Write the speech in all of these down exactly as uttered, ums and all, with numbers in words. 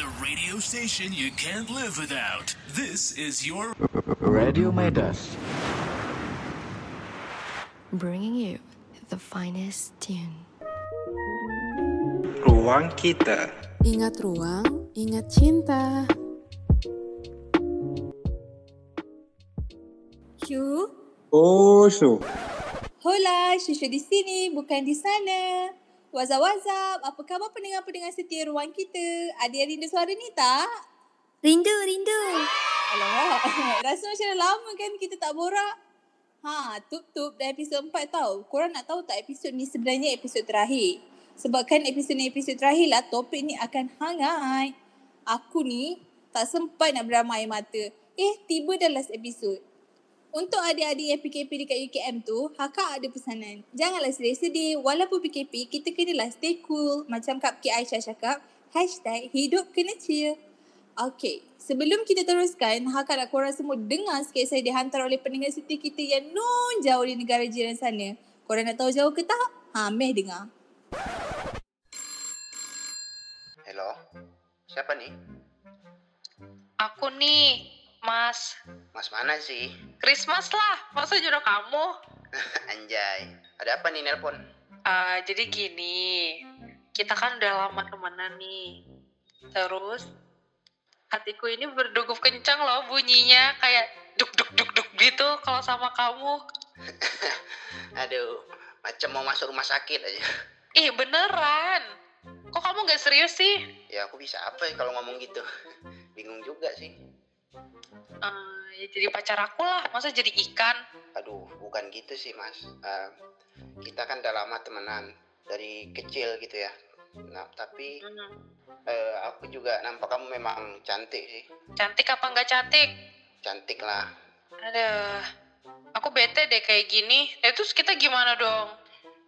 The radio station you can't live without. This is your Radio Medas, bringing you the finest tune. Ruang kita. Ingat ruang, ingat cinta. Syu. Oh, Syu. Hola, Syusha di sini, bukan di sana. Wazab-wazab, apa khabar pendengar-pendengar setia ruang kita? Ada yang rindu suara ni tak? Rindu, rindu. Alamak, rasa macam lama kan kita tak borak. Ha, tup-tup dah episod empat tau. Korang nak tahu tak episod ni sebenarnya episod terakhir? Sebab kan episod ni episod terakhir lah, topik ni akan hangat. Aku ni tak sempat nak beramai mata. Eh, tiba dah last episod. Untuk adik-adik yang P K P dekat U K M tu, Hakak ada pesanan. Janganlah sedih-sedih. Walaupun P K P, kita kenalah stay cool. Macam Kak K. Aisha cakap, hashtag hidup kena cheer. Okay, sebelum kita teruskan, Hakak nak korang semua dengar sikit saya dihantar oleh pendengar setia kita yang non jauh di negara jiran sana. Korang nak tahu jauh ke tak? Ha, meh dengar. Hello, siapa ni? Aku ni, Mas. Mas mana sih? Christmas lah, masa jodoh kamu? Anjay, ada apa ni nelpon? Uh, jadi gini, kita kan udah lama temenan nih. Terus hatiku ini berdegup kencang loh, bunyinya kayak duk duk duk duk gitu kalau sama kamu. Aduh, macam mau masuk rumah sakit aja. Ih, beneran. Kok kamu gak serius sih? Ya, aku bisa apa ya kalau ngomong gitu. Bingung juga sih. Uh, ya jadi pacar aku lah, masa jadi ikan? Aduh, bukan gitu sih, Mas. Uh, kita kan udah lama temenan, dari kecil gitu ya. Nah, tapi hmm. uh, aku juga nampak kamu memang cantik sih. Cantik apa enggak cantik? Cantik lah. Aduh, aku bete deh kayak gini. Eh, terus kita gimana dong?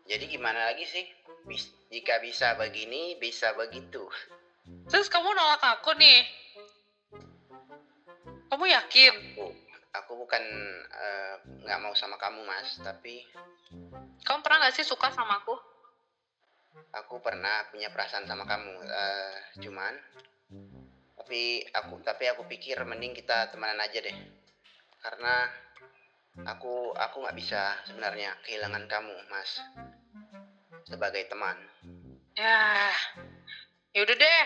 Jadi gimana lagi sih? Bis- jika bisa begini, bisa begitu. Terus kamu nolak aku nih? Kamu yakin? Aku, aku bukan uh, gak mau sama kamu, Mas, tapi... Kamu pernah gak sih suka sama aku? Aku pernah punya perasaan sama kamu, uh, cuman tapi aku tapi aku pikir mending kita temenan aja deh, karena aku aku nggak bisa sebenarnya kehilangan kamu, Mas, sebagai teman. Ya, yaudah deh,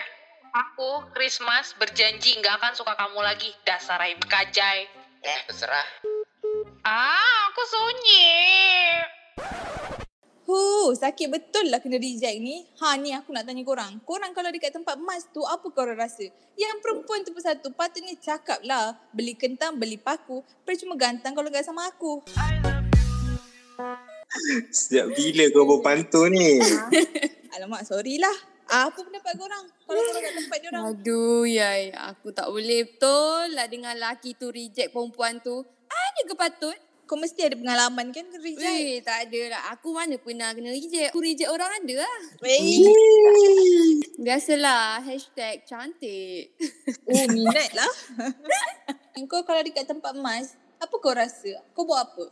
aku Christmas berjanji nggak akan suka kamu lagi, dasar aib kajai. Eh, terserah. Ah, aku sunyi. Huh, sakit betul lah kena reject ni. Ha, ni aku nak tanya korang. Korang kalau dekat tempat mas tu, apa korang rasa? Yang perempuan tu persatu, patutnya cakap lah. Beli kentang, beli paku. Percuma gantang kalau gak sama aku. Sejak bila kau berpantun ni? Alamak, sorry lah. Apa pendapat korang kalau korang kat tempat diorang? Aduh, yai. Aku tak boleh betul lah dengan laki tu reject perempuan tu. Ada ke patut? Kau mesti ada pengalaman kan kena reject? Weh, tak ada lah. Aku mana pernah kena reject. Aku reject orang ada lah. Weh. Biasalah. Hashtag cantik. Oh, minat lah. Kau kalau dekat tempat mas, apa kau rasa? Kau buat apa?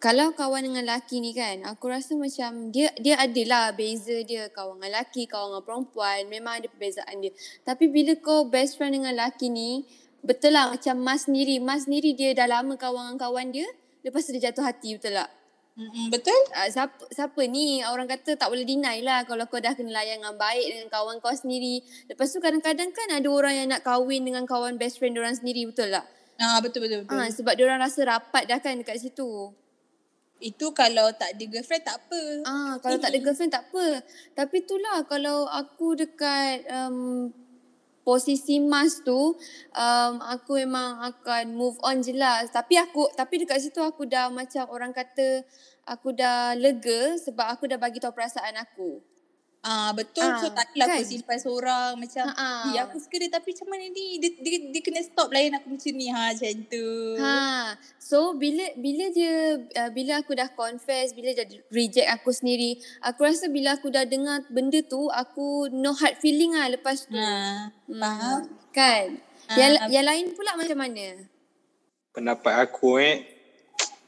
Kalau kawan dengan lelaki ni kan, aku rasa macam dia dia adalah beza dia. Kawan dengan lelaki, kawan dengan perempuan. Memang ada perbezaan dia. Tapi bila kau best friend dengan lelaki ni, betul lah macam mas sendiri. Mas sendiri dia dah lama kawan dengan kawan dia. Lepas tu dia jatuh hati, betul tak? Mm-mm, betul. Uh, siapa, siapa ni? Orang kata tak boleh deny lah kalau kau dah kena layan dengan baik dengan kawan kau sendiri. Lepas tu kadang-kadang kan ada orang yang nak kahwin dengan kawan best friend diorang sendiri, betul tak? Ah, betul-betul. Uh, sebab diorang rasa rapat dah kan dekat situ. Itu kalau tak ada girlfriend tak apa. Ah, kalau tak ada girlfriend tak apa. Tapi itulah kalau aku dekat... Um, posisi mas tu, um, aku memang akan move on je lah. Tapi aku, tapi dekat situ aku dah macam orang kata, aku dah lega sebab aku dah bagi tahu perasaan aku. Ah, betul. Ah, so tak adalah kan? Aku simpan seorang macam, ah, ya aku suka dia tapi macam mana ni? Dia, dia, dia kena stop layan aku macam ni. Ha, macam tu. Ha, so bila bila dia, uh, bila aku dah confess, bila dia reject aku sendiri, aku rasa bila aku dah dengar benda tu, aku no hard feeling lah lepas tu. Ha, faham? Hmm, kan? Ha, yang, ab- yang lain pula macam mana? Pendapat aku eh,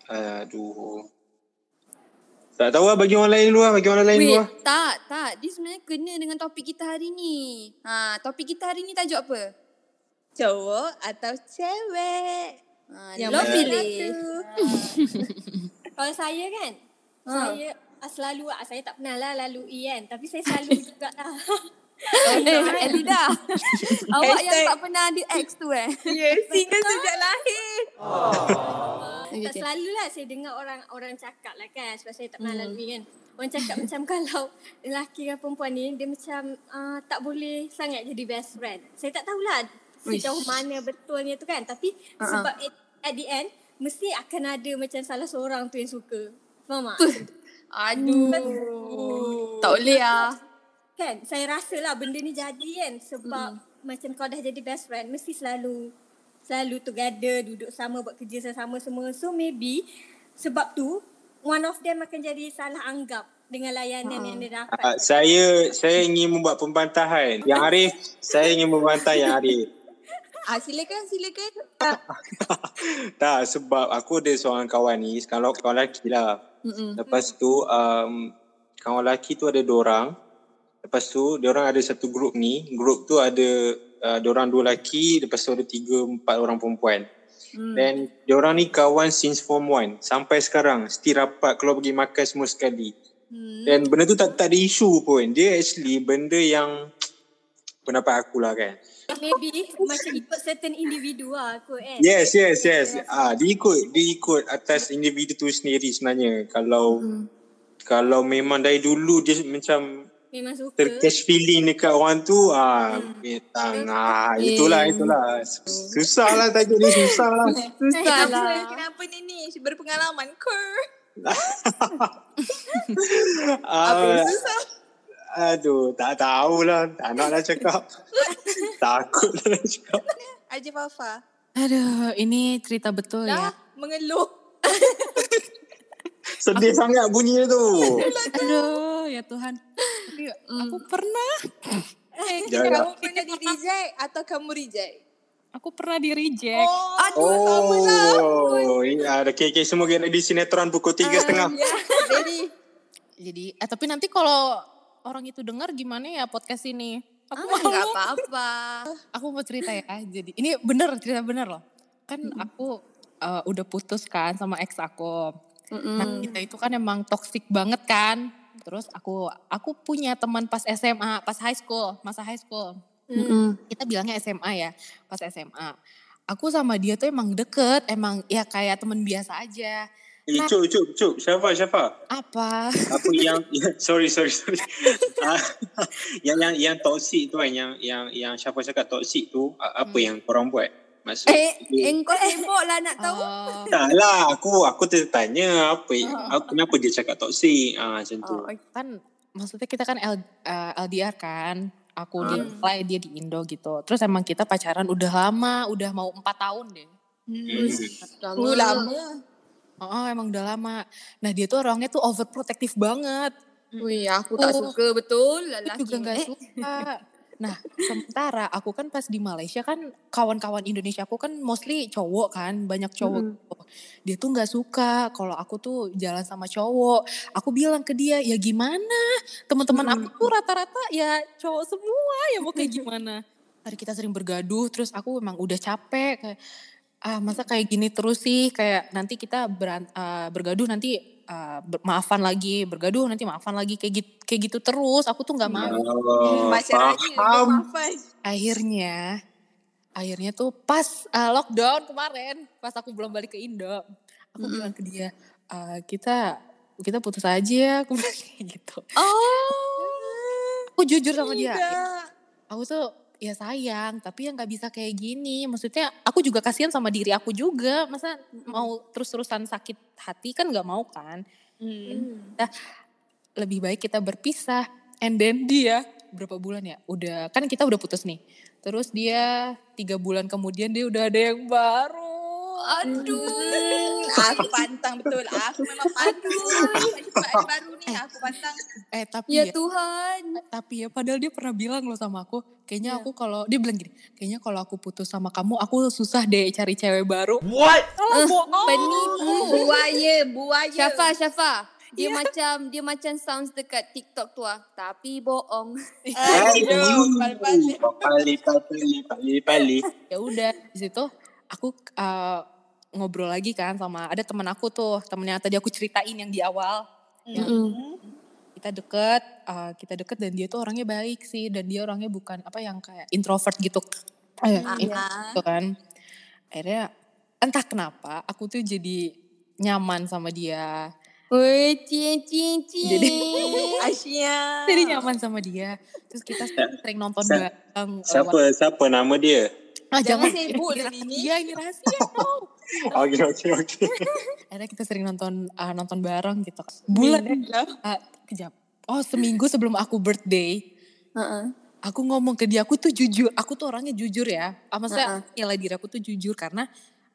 aduh. Tak tahu lah, bagi orang lain dulu lah. Bagi orang lain Wait, dulu lah. Tak, tak. Dia sebenarnya kena dengan topik kita hari ni. Ha, topik kita hari ni tajuk apa? Cowok atau cewek? Ha, yang lo pilih. Ha. Kalau saya kan, ha. saya selalu lah. Saya tak pernah lah lalui kan. Tapi saya selalu juga lah. Eh, Elida. Awak yang tak pernah di ex tu eh. Ya, yeah, single sejak lahir. Oh. Okay, tak okay. Selalulah saya dengar orang orang cakap lah kan. Sebab saya tak pernah hmm. lalui kan. Orang cakap macam kalau lelaki dan perempuan ni, dia macam uh, tak boleh sangat jadi best friend. Saya tak tahulah sejauh mana betulnya tu kan. Tapi uh-huh. sebab at, at the end, mesti akan ada macam salah seorang tu yang suka. Faham tak? Aduh. Aduh. Tak boleh lah. Kan saya rasa lah benda ni jadi kan sebab mm. macam kau dah jadi best friend mesti selalu selalu together, duduk sama, buat kerja sama semua. So maybe sebab tu one of them akan jadi salah anggap dengan layanan ha. yang dia dapat. Ha, saya saya ingin membuat pembantahan yang Arif. Saya ingin membantah yang Arif. Ah, silakan silakan. Tak, sebab aku ada seorang kawan ni, kalau kawan lelaki lah. Mm-mm. Lepas tu um, kawan lelaki tu ada dua orang. Lepas tu, diorang ada satu grup ni. Grup tu ada, uh, diorang dua lelaki. Lepas tu ada tiga, empat orang perempuan. Hmm. Then, diorang ni kawan since form one. Sampai sekarang, still rapat. Keluar pergi makan semua sekali. Hmm. Then, benda tu tak, tak ada isu pun. Dia actually benda yang pendapat akulah kan. Maybe macam ikut certain individu lah kot eh. Yes, yes, yes. Ah, dia ikut. Dia ikut atas individu tu sendiri sebenarnya. Kalau, hmm. kalau memang dari dulu dia macam... memang suka. Tercash feeling dekat orang tu. Ah, betang. Hmm. Ah, itulah, itulah. Susah lah tajuk ni. Susah lah. Susah lah. Kenapa ni ni? Berpengalaman ke? Apa yang susah? Aduh, tak tahulah. Tak nak lah cakap. Takut lah nak cakap. Aji Fafa. Aduh, ini cerita betul dah ya. Mengeluh. Sedih aku, sangat bunyi tu. Aduh, ya Tuhan. Mm. Aku pernah. Eh, kamu pernah di reject atau kamu reject? Aku pernah di reject. Oh, aduh, oh, sama lah. Oh, ya, okay-okay. Semua kena di sinetron pukul tiga tiga puluh. Uh, yeah. Jadi, jadi eh, tapi nanti kalau orang itu dengar gimana ya podcast ini? Aku ah, gak apa-apa. Aku mau cerita ya. Jadi, ini bener, cerita bener loh. Kan hmm. aku uh, udah putus kan sama ex aku. Mm-mm. Nah, kita itu kan emang toksik banget kan. Terus aku aku punya teman pas S M A, pas high school, masa high school. Mm-mm. Kita bilangnya S M A ya, pas S M A. Aku sama dia tuh emang deket, emang ya kayak teman biasa aja. Eh, nah, cuk, cuk, cuk, Syafa, Syafa. Apa? Apa yang, yang sorry, sorry, sorry. yang yang yang toksik tu kan, yang yang yang Syafa cakap toksik tu, apa mm. yang korang buat? Maksud, eh, engkau sibuk lah nak tahu. Oh. Tak lah, aku, aku tertanya apa, oh. kenapa dia cakap toksik. Ah, macam tu. Oh, kan, maksudnya kita kan L, uh, L D R kan. Aku hmm. di Malaysia, dia di Indo gitu. Terus emang kita pacaran udah lama, udah mau empat tahun deh. Hmm. Udah lama. Oh, emang udah lama. Nah dia tuh orangnya tuh overprotective banget. Wih, aku tak oh. suka betul. Aku juga gak suka. Nah, sementara aku kan pas di Malaysia kan kawan-kawan Indonesia aku kan mostly cowok kan, banyak cowok. Mm. Dia tuh nggak suka kalau aku tuh jalan sama cowok. Aku bilang ke dia, ya gimana? Teman-teman mm. aku tuh rata-rata ya cowok semua, ya mau kayak gimana? Hari kita sering bergaduh, terus aku memang udah capek. Kayak, ah masa kayak gini terus sih, kayak nanti kita beran, uh, bergaduh nanti. Uh, maafan lagi, bergaduh nanti maafan lagi kayak gitu, kayak gitu terus. Aku tuh nggak mau. Oh, Masyarakat akhirnya, akhirnya tuh pas uh, lockdown kemarin, pas aku belum balik ke Indo, aku mm-hmm. bilang ke dia, uh, kita kita putus aja. Aku bilang kayak gitu. Oh, aku jujur sama dia. Aku tuh ya sayang, tapi yang nggak bisa kayak gini. Maksudnya aku juga kasihan sama diri aku juga. Masa mau terus-terusan sakit hati kan nggak mau kan. Hmm. Nah, lebih baik kita berpisah. And then dia berapa bulan ya? Udah kan kita udah putus nih. Terus dia tiga bulan kemudian dia udah ada yang baru. Aduh, aku pantang betul. Aku memang pantang. Adik baru ni aku pantang. Eh tapi ya, ya Tuhan. Tapi ya padahal dia pernah bilang loh sama aku. Kayaknya yeah. aku kalau dia bilang gini. Kayaknya kalau aku putus sama kamu, aku susah deh cari cewek baru. What? Oh, uh, oh. Penipu. Buaya, buaya. Syafa, Syafa. Dia yeah. macam dia macam sounds dekat TikTok tu lah. Tapi bohong. Aduh, pali-pali. Pali-pali, pali-pali. Ya udah, di situ aku uh, ngobrol lagi kan sama ada teman aku tuh, temennya tadi aku ceritain yang di awal. Mm-hmm. Yang kita deket, uh, kita deket dan dia tuh orangnya baik sih, dan dia orangnya bukan apa yang kayak introvert gitu. Eh, uh-huh. Introvert kan. Akhirnya entah kenapa aku tuh jadi nyaman sama dia. Woi, cie cie cie. Jadi Asia. Jadi nyaman sama dia. Terus kita sering nonton bareng. Siapa uh, siapa nama dia? Ah, jangan sibuk dengan ini. Iya, ini rahasia. Oke oke oke. Ada kita sering nonton uh, nonton bareng gitu. Bulan uh, kejap. Oh, seminggu sebelum aku birthday. Uh-uh. Aku ngomong ke dia, aku tuh jujur. Aku tuh orangnya jujur ya. Ah, maksudnya uh-uh. nilai diri aku tuh jujur karena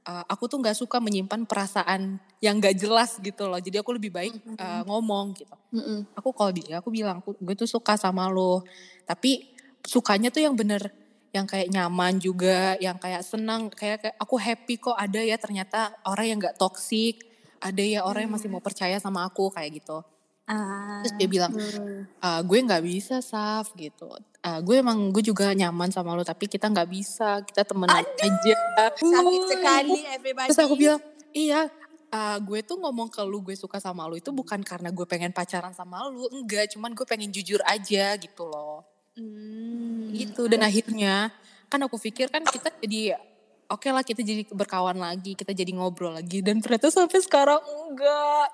Uh, aku tuh gak suka menyimpan perasaan yang gak jelas gitu loh. Jadi aku lebih baik mm-hmm. uh, ngomong gitu. Mm-hmm. Aku call dia, aku bilang, gue tuh suka sama lo. Tapi sukanya tuh yang bener, yang kayak nyaman juga, yang kayak senang. Kayak, kayak aku happy kok ada ya ternyata orang yang gak toksik. Ada ya orang mm. yang masih mau percaya sama aku kayak gitu. Ah, terus dia bilang, mm. uh, gue gak bisa Saf gitu. Uh, gue emang gue juga nyaman sama lo, tapi kita nggak bisa, kita temenan Aduh, aja. Sakit sekali everybody. Terus aku bilang, iya, uh, gue tuh ngomong ke lo gue suka sama lo itu bukan karena gue pengen pacaran sama lo, enggak, cuman gue pengen jujur aja gitu loh. Hmm. Gitu. Dan akhirnya kan aku pikir kan kita jadi oke okay lah, kita jadi berkawan lagi, kita jadi ngobrol lagi, dan ternyata sampai sekarang enggak.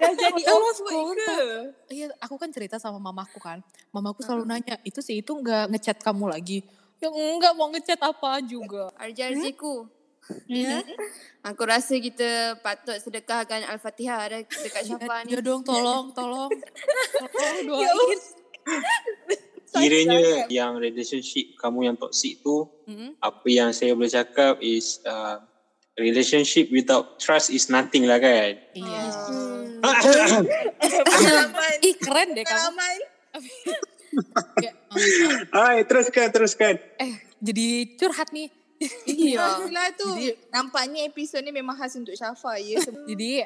Gak jadi ospek. Iya, aku kan cerita sama mamaku kan. Mamaku selalu nanya, itu sih itu enggak ngechat kamu lagi. Ya enggak, mau ngechat apa juga. Arji-arjiku. Ya. Aku rasa kita patut sedekahkan Al-Fatihah dekat Syafa ni. Ya dong, tolong, tolong. Tolong doain. Kiranya yang relationship kamu yang toxic tu, mm-hmm. apa yang saya boleh cakap is uh, relationship without trust is nothing lah kan. Iya. Ih, keren deh kamu. Alright, teruskan, teruskan. Eh, jadi curhat nih. Iya. Lah tu. Nampaknya episod ni memang khas untuk Syafa ya. Jadi,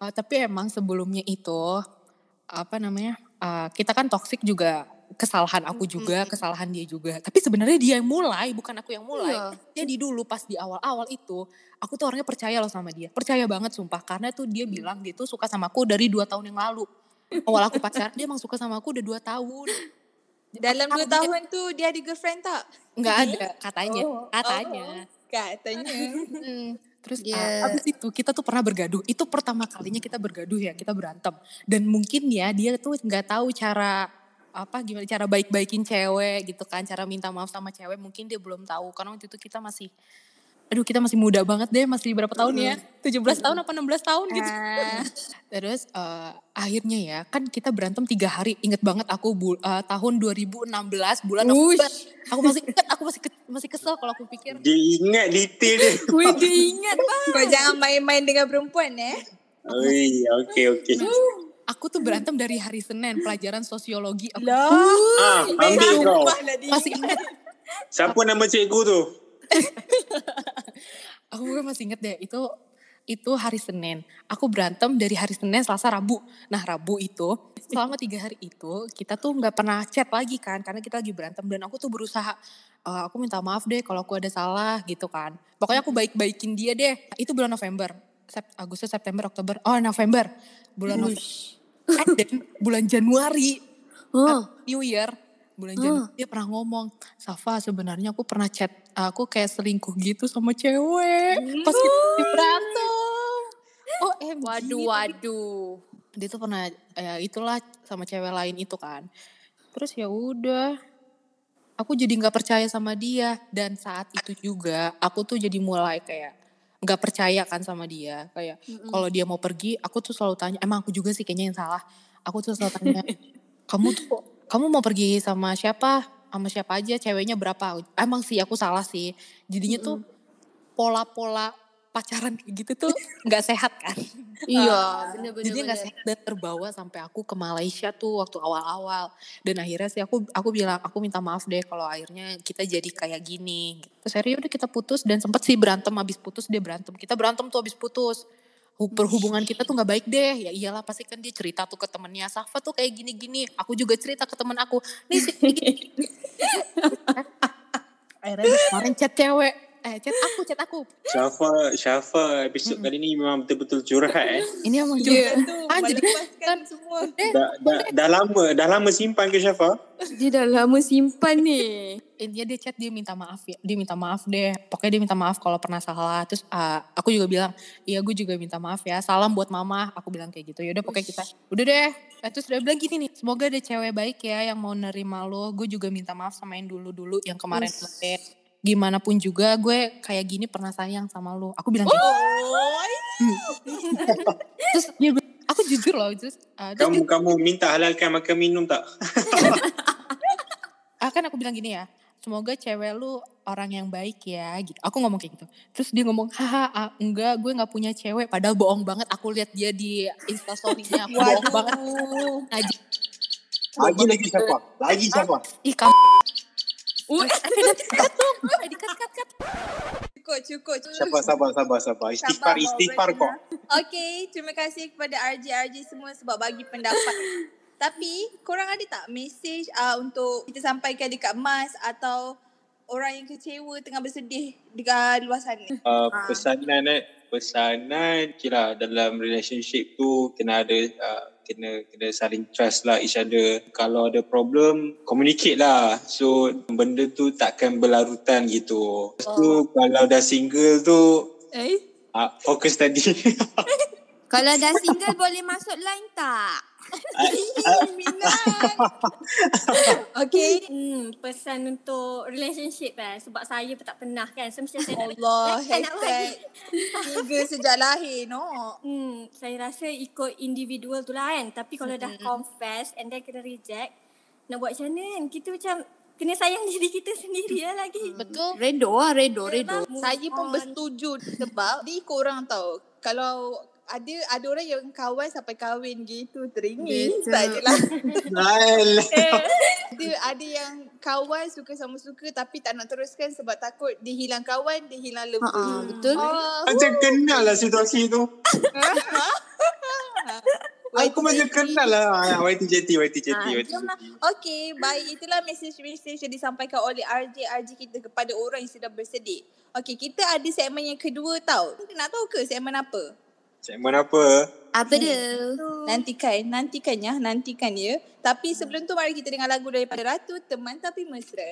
uh, tapi emang sebelumnya itu apa namanya? Uh, kita kan toxic juga. Kesalahan aku juga, mm-hmm. kesalahan dia juga. Tapi sebenarnya dia yang mulai, bukan aku yang mulai. Yeah. Jadi dulu pas di awal-awal itu, aku tuh orangnya percaya loh sama dia. Percaya banget sumpah, karena tuh dia bilang dia tuh suka sama aku dari dua tahun yang lalu. Awal aku pacaran, dia emang suka sama aku udah dua tahun. Dalam dua tahun dia, tuh dia ada girlfriend tak? Enggak ada, katanya. Oh, katanya. Oh, katanya. Hmm. Terus yeah. abis itu kita tuh pernah bergaduh. Itu pertama kalinya kita bergaduh ya, kita berantem. Dan mungkin ya dia tuh gak tahu cara... apa gimana cara baik-baikin cewek gitu kan, cara minta maaf sama cewek mungkin dia belum tahu karena waktu itu kita masih aduh kita masih muda banget deh, masih berapa tahun ya, tujuh belas tahun apa enam belas tahun gitu. Terus uh, akhirnya ya kan kita berantem tiga hari, inget banget aku uh, tahun dua ribu enam belas bulan Oktober. Aku masih ingat, aku masih ke, masih kesel kalau aku pikir dia ingat detail dia. Wih, dia ingat bang. Kau jangan main-main dengan perempuan eh. Wih, oke oke. Aku tuh berantem dari hari Senin, pelajaran sosiologi. Aku ah, ambil kau. Masih ingat. Siapa nama cikgu tu? Aku masih ingat deh, itu itu hari Senin. Aku berantem dari hari Senin, Selasa, Rabu. Nah Rabu itu, selama tiga hari itu, kita tuh gak pernah chat lagi kan, karena kita lagi berantem. Dan aku tuh berusaha, uh, aku minta maaf deh kalau aku ada salah gitu kan. Pokoknya aku baik-baikin dia deh. Itu bulan November. Agustus, September, Oktober. Oh November. Bulan November. And then bulan Januari, oh. New Year, bulan Januari oh. dia pernah ngomong, Syafa sebenarnya aku pernah chat, aku kayak selingkuh gitu sama cewek, mm. pas kita di berantem, oh em, waduh waduh, dia tuh pernah, ya itulah sama cewek lain itu kan, terus ya udah, aku jadi nggak percaya sama dia, dan saat itu juga aku tuh jadi mulai kayak nggak percaya kan sama dia, kayak mm-hmm. kalau dia mau pergi aku tuh selalu tanya, emang aku juga sih kayaknya yang salah, aku tuh selalu tanya kamu tuh kamu mau pergi sama siapa, sama siapa aja, ceweknya berapa, emang sih aku salah sih jadinya mm-hmm. tuh pola-pola pacaran gitu tuh nggak sehat kan. Iya bener-bener, jadi nggak sehat dan terbawa sampai aku ke Malaysia tuh waktu awal-awal, dan akhirnya sih aku aku bilang aku minta maaf deh kalau akhirnya kita jadi kayak gini. Terus akhirnya udah kita putus, dan sempet sih berantem, abis putus dia berantem, kita berantem tuh abis putus. perhubungan kita tuh gak baik deh. Ya iyalah, pasti kan dia cerita tuh ke temennya, Syafa tuh kayak gini-gini, aku juga cerita ke temen aku nih sih gini-gini. Akhirnya kemarin chat cewek, eh chat aku, chat aku Syafa, Syafa episode kali ini memang betul-betul curhat eh. Ini memang curhat tuh, melepaskan semua. Dah lama, dah lama simpan ke Syafa? Dia dah lama simpan nih. Intinya dia chat, dia minta maaf ya, dia minta maaf deh, pokoknya dia minta maaf kalau pernah salah. Terus uh, aku juga bilang, iya gue juga minta maaf ya, salam buat mama, aku bilang kayak gitu. Yaudah pokoknya kita, udah deh. Terus dia bilang gini nih, semoga ada cewek baik ya yang mau nerima lo, gue juga minta maaf sama yang dulu-dulu, yang kemarin kemarin. Gimana pun juga gue kayak gini pernah sayang sama lo, aku bilang oh, gitu. Hmm. Terus dia bilang, aku jujur loh, terus, uh, terus kamu, dia, kamu minta halalkan makan minum tak? Kan aku bilang gini ya, semoga cewek lu orang yang baik ya gitu. Aku ngomong kayak gitu. Terus dia ngomong, haha enggak, gue gak punya cewek. Padahal bohong banget, aku lihat dia di instastory-nya. Aku bohong banget. Lagi lagi, lagi siapa? Lagi siapa? Ih kamu. Uh, dikat tuh, dikat-kat-kat. Cukup, cukup. Sabar, sabar, sabar, sabar. Istighfar, istighfar kok. Okey, terima kasih kepada R J-R J semua sebab bagi pendapat. Tapi korang ada tak message uh, untuk kita sampaikan dekat Mas atau orang yang kecewa tengah bersedih dekat luar sana? Uh, pesanan eh, pesanan kira dalam relationship tu kena ada uh, kena kena saling trust lah each other. Kalau ada problem, communicate lah. So benda tu takkan berlarutan gitu. Lepas tu oh. Kalau dah single tu eh? uh, fokus tadi. Kalau dah single boleh masuk line tak? Okay, hmm, pesan untuk relationship eh. Sebab saya pun tak pernah kan. So mesti saya Allah, hashtag single sejak lahir no. Hmm, saya rasa ikut individual tu lah kan. Tapi kalau dah confess and then kena reject, nak buat macam mana? Kita macam kena sayang diri kita sendiri lah lagi. Betul. Redo lah, redo, redo. Saya pun bersetuju sebab di korang tahu kalau ada ada orang yang kawan sampai kahwin gitu, teringin sajalah. Ada ada yang kawan suka sama suka tapi tak nak teruskan sebab takut dia hilang kawan, dia hilang love. Uh-uh, betul. Oh. Macam kenal lah situasi tu. Aku macam kenal lah Y T J T Y T J T. Okay, baik, itulah message-message yang disampaikan oleh R J R J kita kepada orang yang sedang bersedih. Okay, kita ada segmen yang kedua tau. Nak tahu ke segmen apa? Segmen apa? Apa dia? Nantikan, nantikan ya, nantikan ya. Tapi sebelum tu mari kita dengar lagu daripada Ratu, Teman Tapi Mesra.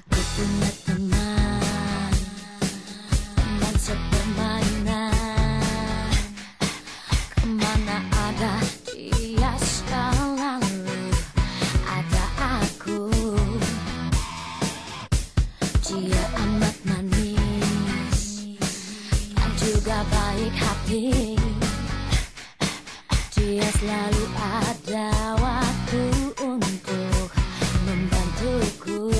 Aku punya teman, teman sepermainan. Kemana ada dia selalu ada aku. Dia amat manis dan juga baik hati. Dia selalu ada waktu untuk membantuku.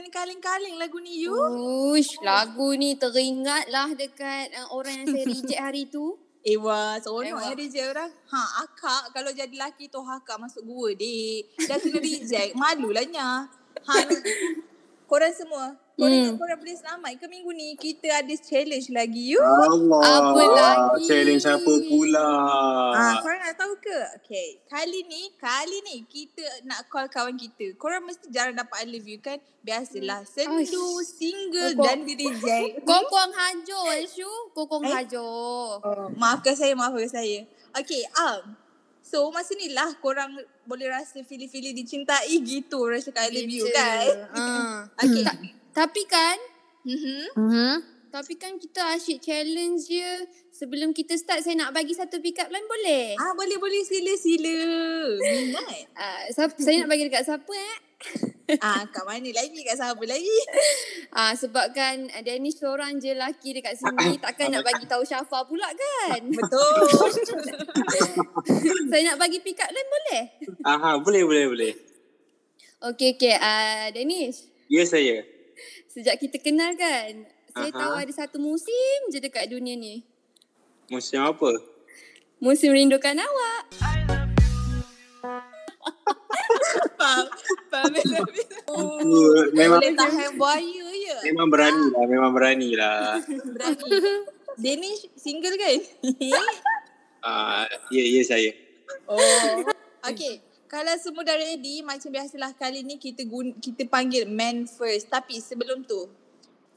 macam kaling-kaling lagu ni you. Ush, lagu ni teringatlah dekat uh, orang yang saya reject hari tu. Ewa, seronok eh reject orang. Ha, akak kalau jadi lelaki tu akak masuk gua dik. Dah kena reject, malulah nya. Ha, korang semua, korang, hmm. korang boleh selamat ke minggu ni? Kita ada challenge lagi you. Allah, apa lagi? Challenge apa pula? Ha, korang nak tahu ke? Okay, kali ni, kali ni kita nak call kawan kita. Korang mesti jarang dapat I love you kan? Biasalah, sendu, Aish. single Koko. dan direject. Kokong hajo, Syu. Kokong eh? hajo. Oh, maafkan saya, maafkan saya. Okay, um. So masa ni lah korang boleh rasa fili-fili dicintai gitu. Rasa kat I love you kan? Uh. Okay. Ta- tapi kan, mm-hmm. uh-huh. tapi kan kita asyik challenge je. Sebelum kita start saya nak bagi satu pick up line boleh? Ah boleh boleh sila-sila. Minat. Uh, siapa, saya nak bagi dekat siapa eh? Ah kat mana lagi, kat siapa lagi? Ah sebab kan Dennis seorang je lelaki dekat sini. Takkan nak bagi tahu Syafa pula kan? Betul. Saya nak bagi pick up line boleh? Aha, boleh boleh boleh. Okey okey, uh, Dennis. Ya yes, saya. Sejak kita kenal kan, saya Aha. tahu ada satu musim je dekat dunia ni. Musim apa? Musim rindukan awak. I love you. Faham? Faham? Oh, memang boleh tahan buaya je. Memang berani lah, memang berani lah. Berani. Dia ni single kan? Ah, ya, ya saya. Oh. Okay. Kalau semua dah ready, macam biasalah kali ni kita guna, kita panggil man first. Tapi sebelum tu,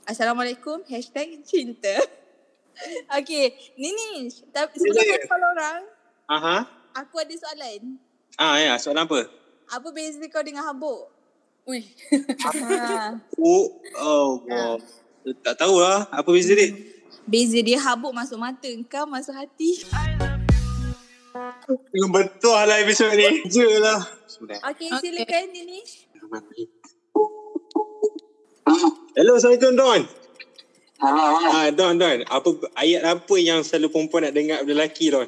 Assalamualaikum, hashtag cinta. Okay, Nini, tapi sebelum kita call orang, Aha. aku ada soalan. Ah ya, soalan apa? Apa beza kau dengan habuk? Ui. Ha. Oh, oh wow. Ha. Tak tahulah apa beza dia. Beza dia habuk masuk mata, kau masuk hati. Betul lah episod ni. Je lah. Okay, silakan Deni. Hello, Assalamualaikum Don. Ah, Don, Don. Apa ayat apa yang selalu perempuan nak dengar daripada lelaki Don?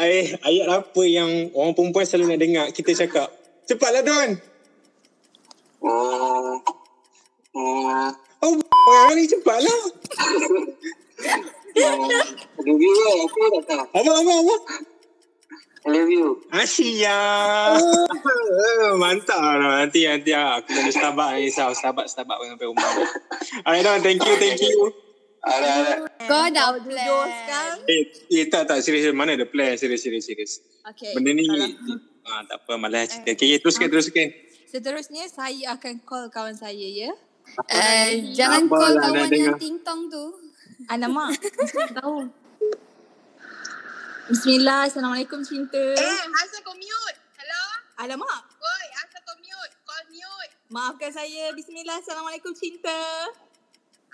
Ay, ayat apa yang orang perempuan selalu nak dengar kita cakap? Cepatlah Don. Oh, orang ni cepatlah. I love you. Apa kata? Apa apa apa? I love you. Asia. Oh, mantap lah. Nanti nanti aku kena Starbucks ni. Starbucks Starbucks sampai rumah. Alright Don, thank you, thank you. Alright. Kau dah plan sekarang? Eh, eh tak tak serius. Mana ada plan serius serius serius. Okay. Benda ni ah, tak apa malah cerita. Okay, okay teruskan teruskan. Seterusnya saya akan call kawan saya ya. Eh, jangan call kawan yang ting-tong tu. Alamak, mesti tahu. Bismillah, Assalamualaikum cinta. Eh, asal kau mute? Hello? Alamak. Oi, asal kau mute? Kau mute. Maafkan saya, Bismillah, Assalamualaikum cinta.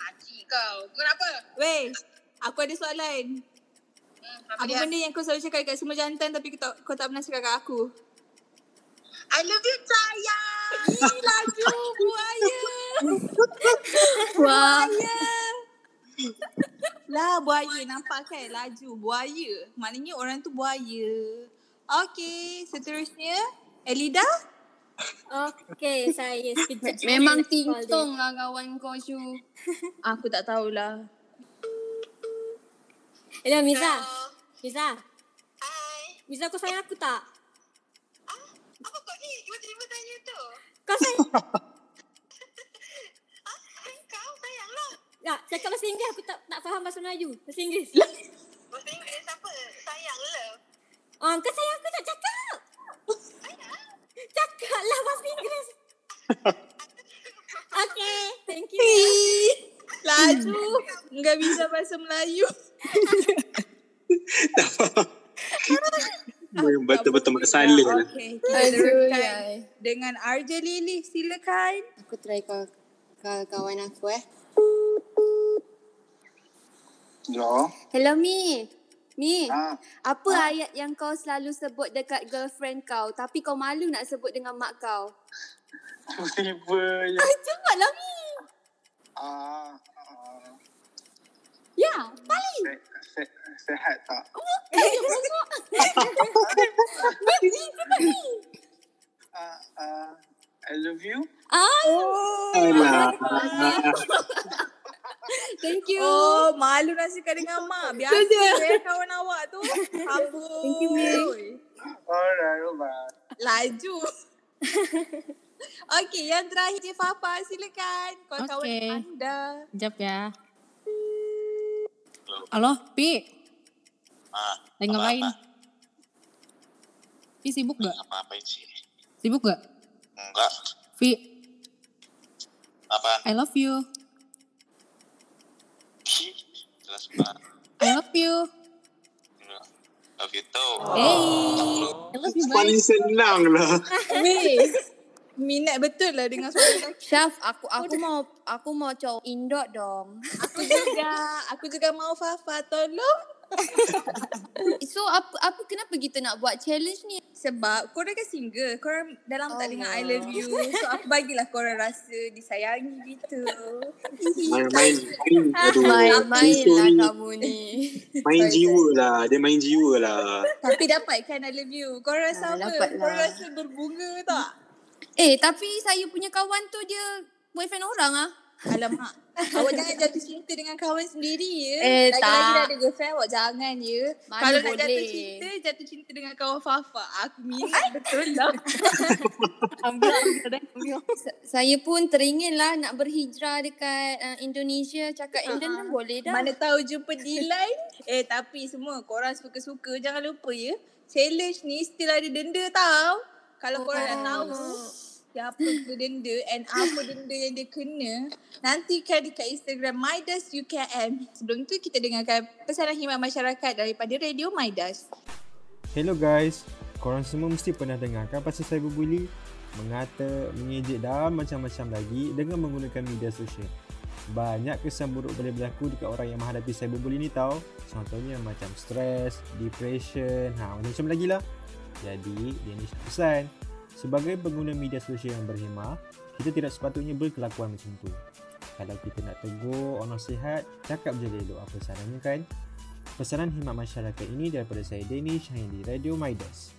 Aci kau, kau kenapa? Weh, aku ada soalan. Hmm, apa dia? Benda yang kau selalu cakap dekat semua jantan tapi kau tak, kau tak pernah cakap kat aku? I love you sayang. Ih, laju buaya. Buaya. Lah buaya nampak kan laju buaya. Maknanya orang tu buaya. Okey, seterusnya Elida. Okey, saya sekejap. Memang ting-tong lah kawan kau Syu. Aku tak tahulah. Hello Miza. Miza. Hai. Miza kau sayang aku tak? Ah, apa kau ni? Kau terima tanya tu. Kau sayang. Ya, cakap bahasa Inggeris aku tak tak faham bahasa Melayu. Bahasa Inggeris. Bahasa Inggeris apa? Sayang love. Ah, kau sayang aku tak cakap. Sayang. Cakaplah bahasa Inggeris. Okay, thank you. Laju. Enggak bisa bahasa Melayu. Betul-betul masalah. Okey, kita teruskan dengan R J Lily. Silakan. Aku try call kawan aku eh. Hello. Hello Mi. Mi. Ha. Apa ha. ayat yang kau selalu sebut dekat girlfriend kau tapi kau malu nak sebut dengan mak kau? Tiba ya. Ah, cepatlah Mi. Ah. Uh, ya, paling. Se- se- sehat tak? Bukan, bongok. Mi, cepat Mi. Ah, I love you. Ah. Oh, I love you. Thank you. Oh, malu nasikan dengan mak. Biasa ya kawan awak tu. Abu. Thank you, Mei. Alright, alright. Laju. Okey, yang terakhir je Fafa. Silakan. Kawan-kawan okay. anda. Sekejap ya. Halo, Pi. Ah, lagi ngapain? Pi sibuk gak? Apa-apa sih. Sibuk gak? Enggak. Pi. Apaan? I love you. Jelas banget. I love you. Love you too. Hey, I love you. Paling senang lah. Weh, minat betul lah dengan suara Syaf. Aku aku mau aku mau cowok Indot dong. Aku juga, aku juga mau Fafa tolong. So apa apa kenapa kita nak buat challenge ni? Sebab korang kan single. Korang dah lama oh tak dengar I love you. So aku bagilah korang rasa disayangi gitu. Main-main Main-main lah kamu ni. Main jiwa lah. Dia main jiwa lah. Tapi dapat kan I love you? Korang rasa ah, apa? Korang lah. Rasa berbunga tak? Eh tapi saya punya kawan tu dia boyfriend orang ah. Alamak. Awak jangan jatuh cinta dengan kawan sendiri ya. Eh, lagi-lagi dah ada girlfriend awak jangan ya. Mana kalau boleh. Nak jatuh cinta, jatuh cinta dengan kawan Fafa. Aku minat betul lah. Saya pun teringin lah nak berhijrah dekat uh, Indonesia. Cakap Indian uh-huh. pun boleh dah. Mana tahu jumpa di line. Eh tapi semua korang suka-suka jangan lupa ya. Challenge ni still ada denda tau. Kalau oh, korang nak tahu. Siapa tu denda and apa denda yang dia kena. Nantikan dekat Instagram Midas U K M. Sebelum tu kita dengarkan pesanan khidmat masyarakat daripada Radio Midas. Hello guys, korang semua mesti pernah dengarkan pasal cyberbully, mengata, mengejek dan macam-macam lagi dengan menggunakan media sosial. Banyak kesan buruk boleh berlaku dekat orang yang menghadapi cyberbully ni tau. Contohnya macam stres, depression, ha, macam-macam lagi lah. Jadi, dia ni pesan. Sebagai pengguna media sosial yang berhemah, kita tidak sepatutnya berkelakuan macam tu. Kalau kita nak tegur, orang sihat, cakap je elok apa sarannya kan? Pesanan khidmat masyarakat ini daripada saya Deni Shahidi, Radio Medas.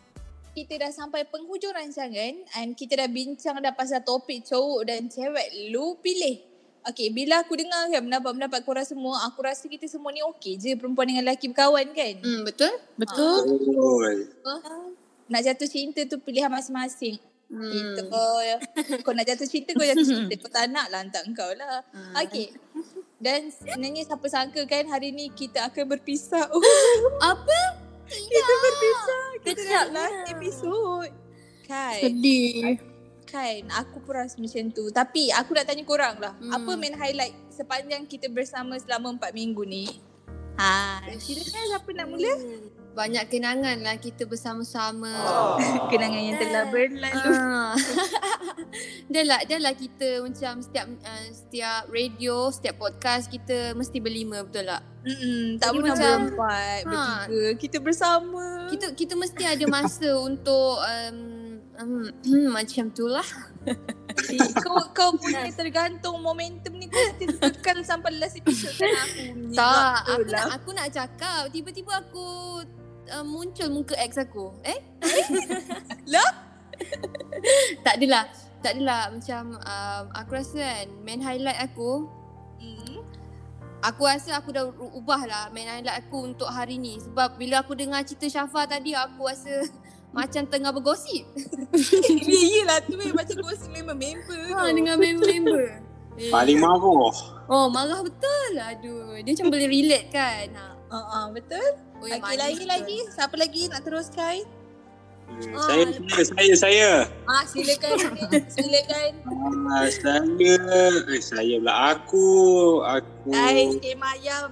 Kita dah sampai penghujung rancangan and kita dah bincang dah pasal topik cowok dan cewek. Lu pilih. Okey, bila aku dengar kan pendapat-pendapat korang semua, aku rasa kita semua ni okey je perempuan dengan lelaki berkawan kan? Hmm, betul? Betul. Oh. Oh. Nak jatuh cinta tu pilihan masing-masing. Hmm. Itu kau, kau nak jatuh cinta, kau jatuh cinta. Kau tak nak lah, hantar kau lah. Hmm. Okay. Dan sebenarnya siapa sangka kan hari ni kita akan berpisah. Oh. Apa? Tidak. Kita berpisah. Kita dah last episode. Kan. Sedih. Kan, aku pun rasa macam tu. Tapi aku nak tanya korang lah. Hmm. Apa main highlight sepanjang kita bersama selama empat minggu ni? Ha, silakan siapa nak mula? Hmm. Banyak kenangan lah kita bersama-sama. Oh. Kenangan yang telah berlalu. Ah. dah lah, dah lah kita macam setiap uh, setiap radio, setiap podcast kita mesti berlima betul tak? Mm-mm, tak boleh berempat, bertiga. Kita bersama. Kita kita mesti ada masa untuk um, um, macam tu lah. Kau kau punya tergantung momentum ni kau tekan sampai last episode kan aku punya. Tak, aku lah. nak, aku nak cakap. Tiba-tiba aku uh, muncul muka ex aku. Eh? Lah? tak adalah. Tak adalah macam uh, aku rasa kan main highlight aku. Hmm. Aku rasa aku dah ubah lah main highlight aku untuk hari ni. Sebab bila aku dengar cerita Syafa tadi aku rasa macam tengah bergosip. Yelah tu eh, macam gosip member-member. Ha, dengan member-member. eh. Paling marah. Oh marah betul. Aduh. Dia macam boleh relate kan. Ha. Uh-uh, betul. Oh, okay, lagi betul. lagi. Siapa lagi nak teruskan? Hmm, ah, saya, saya, saya. Ah, silakan. silakan. Ah, saya. Eh, saya pula. Aku. Aku. Hai, skema ayam.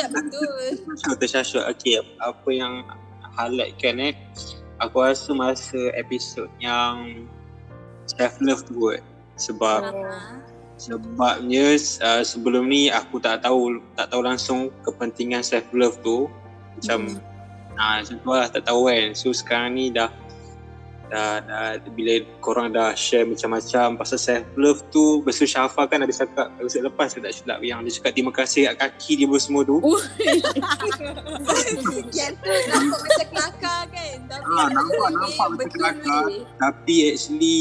Ya, betul. Tersyashut. Okay, apa yang highlightkan eh. Aku rasa masa episod yang self-love tu buat. Sebab uh-huh. sebabnya uh, sebelum ni aku tak tahu tak tahu langsung kepentingan self-love tu. Macam hmm. ah, macam tu lah tak tahu kan. So sekarang ni dah dah, dah bila korang dah share macam-macam pasal self love tu, pasal Syafa kan ada cakap episod lepas tak silap yang dia cakap terima kasih kat kaki dia semua tu. Yang tu nampak macam kelakar kan, tapi ha, nampak nampak macam kelakar ni. Tapi actually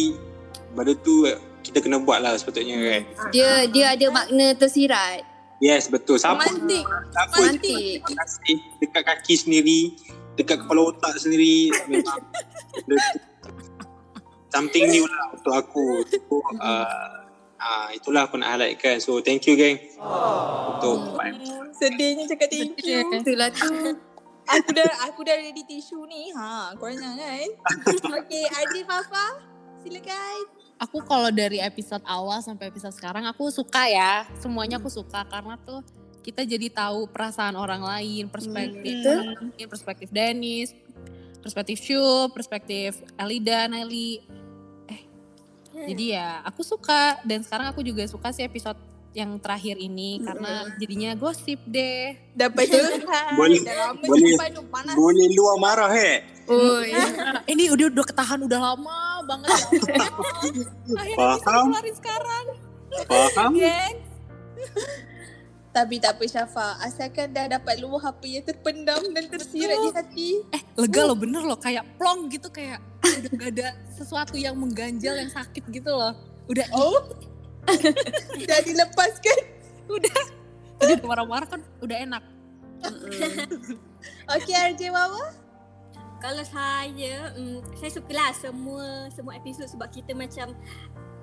benda tu kita kena buat lah sepatutnya kan. Dia dia ada makna tersirat. Yes, betul. Siapa mantik, siapa mantik. Kasih dekat kaki sendiri, dekat kepala otak sendiri. Memang something new lah untuk aku. So, uh, uh, itulah aku nak highlightkan. So thank you gang. Oh. Untuk sedihnya cakap thank you. Itulah tu. Aku dah aku dah ready tisu ni. Ha, korang jangan. Okey, Aziz Fafa, silakan. Aku kalau dari episod awal sampai episod sekarang aku suka ya. Semuanya aku suka karena tuh kita jadi tahu perasaan orang lain, perspektif hmm. orang, perspektif Dennis, perspektif Syu, perspektif Elida, Nelly. Eh. Hmm. Jadi ya, aku suka dan sekarang aku juga suka sih episod yang terakhir ini hmm. karena jadinya gosip deh. Dapat curhat. Boleh boleh, boleh luar marah eh. Oh, ya. Ini udah udah ketahan udah lama banget. Akhirnya bisa keluarin sekarang. Faham? Yes. Tapi tak apa Syafa, asalkan dah dapat luah apa yang terpendam dan tersirat oh. di hati. Eh lega oh. loh, bener loh, kayak plong gitu, kayak udah gak ada sesuatu yang mengganjal, yang sakit gitu loh. Udah oh. Dah dilepaskan. Udah. Tadi marah-marah kan udah enak. Okey R J Wawa. Kalau saya, um, saya sukalah semua semua episod sebab kita macam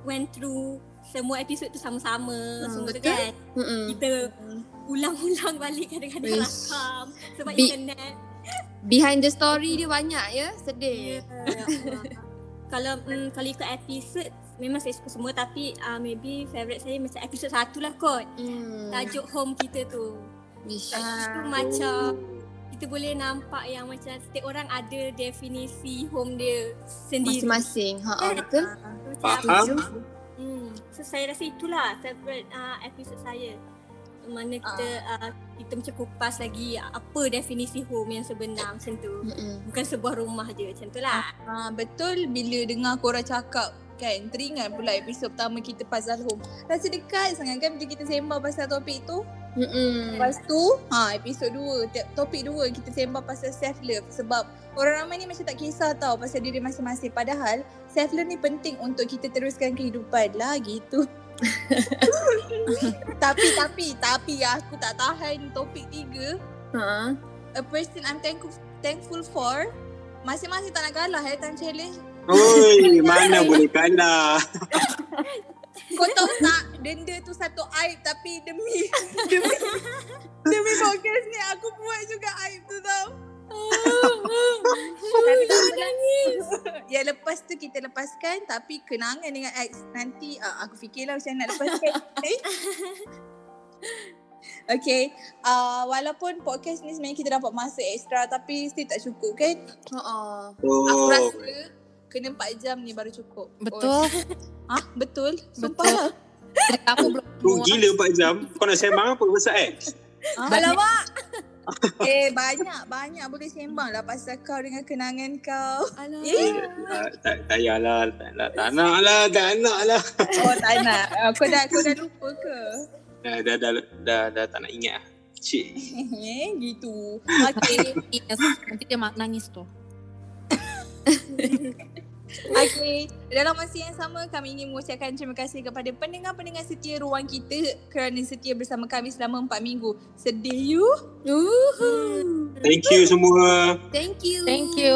went through semua episod tu sama-sama. Hmm, semua tu kan. Mm-mm. Kita ulang-ulang balik kadang-kadang rakam sebab Be- internet. Behind the story dia banyak ya, sedih. Yeah. Kalau um, kalau ikut episod, memang saya suka semua tapi uh, maybe favourite saya macam episod satu lah kot. Mm. Tajuk home kita tu. Ish. Uh, tu macam... Kita boleh nampak yang macam setiap orang ada definisi home dia sendiri. Masing-masing. Ha, betul. Faham. Hmm. So saya rasa itulah favorite uh, episode saya. Mana kita uh. Uh, kita macam kupas lagi apa definisi home yang sebenar macam tu. Mm-mm. Bukan sebuah rumah je macam tu lah. Uh, betul, bila dengar korang cakap kan teringat pula episod pertama kita pasal home. Rasa dekat sangat kan bila kita sembang pasal topik tu. Mm-mm. Lepas tu ha, episod dua, topik dua kita sembang pasal self love. Sebab orang ramai ni macam tak kisah tau pasal diri masing-masing. Padahal self love ni penting untuk kita teruskan kehidupan lah gitu. Tapi tapi tapi aku tak tahan topik tiga. Huh? A person I'm thankful, thankful for. Masing-masing tak nak kalah eh time challenge. Oi, mana boleh kalah. Kau tahu tak, denda tu satu aib tapi demi demi demi podcast ni aku buat juga aib tu tau. Tapi tak nangis. Ya lepas tu kita lepaskan tapi kenangan dengan ex nanti uh, aku fikirlah macam nak lepaskan. Okay, okay. Uh, walaupun podcast ni sebenarnya kita dapat masa extra tapi still tak cukup kan. Uh-uh. Oh. Aku rasa kena empat jam ni baru cukup. Betul. Oh. Ah, betul. Sumpah betul. Lah. Cerita aku belum. Oh, gila empat jam. Kau nak sembang apa pasal ex? Ah, alamak. Eh, banyak banyak boleh sembang lah pasal kau dengan kenangan kau. Alamak. Eh. Tak tak yalah, tak nak tak nak lah, tak nak lah. Oh, tak nak. Kau dah kau dah lupa ke? Dah dah dah dah, dah tak nak ingat. Cik. Eh, gitu. Okey. Nanti dia nangis tu. Okay, dalam masa yang sama kami ingin mengucapkan terima kasih kepada pendengar-pendengar setia Ruang Kita kerana setia bersama kami selama empat minggu. Sedih you. Uhuh. Thank you semua. Thank you. Thank you.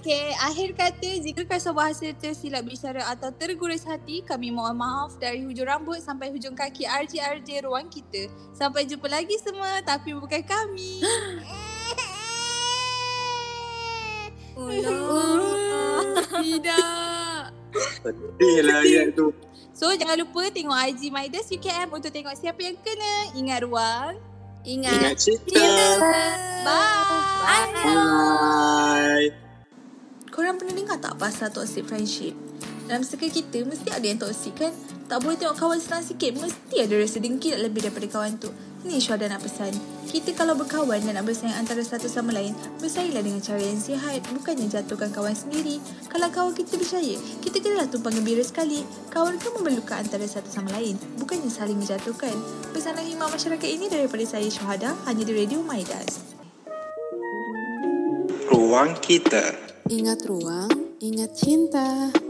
Okay, akhir kata, jika kasar bahasa tersilap bicara atau tergores hati, kami mohon maaf dari hujung rambut sampai hujung kaki. R J R J Ruang Kita. Sampai jumpa lagi semua tapi bukan kami. Oh no. Tidak. Betul lah ayat tu. So jangan lupa tengok I G Medas U K M untuk tengok siapa yang kena. Ingat ruang, ingat, ingat cerita. Bye. Bye. Bye. Korang pernah dengar tak pasal toxic friendship? Dalam circle kita mesti ada yang toxic kan? Tak boleh tengok kawan senang sikit, mesti ada rasa dengki lebih daripada kawan tu. Ni Syohada nak pesan. Kita kalau berkawan dan nak bersayang antara satu sama lain, bersayanglah dengan cara yang sihat, bukannya jatuhkan kawan sendiri. Kalau kawan kita berjaya, kita kenalah tumpang gembira sekali. Kawan ke memerlukan antara satu sama lain, bukannya saling menjatuhkan. Pesanan khidmat masyarakat ini daripada saya Syohada, hanya di Radio Medas. Ruang kita. Ingat ruang, ingat cinta.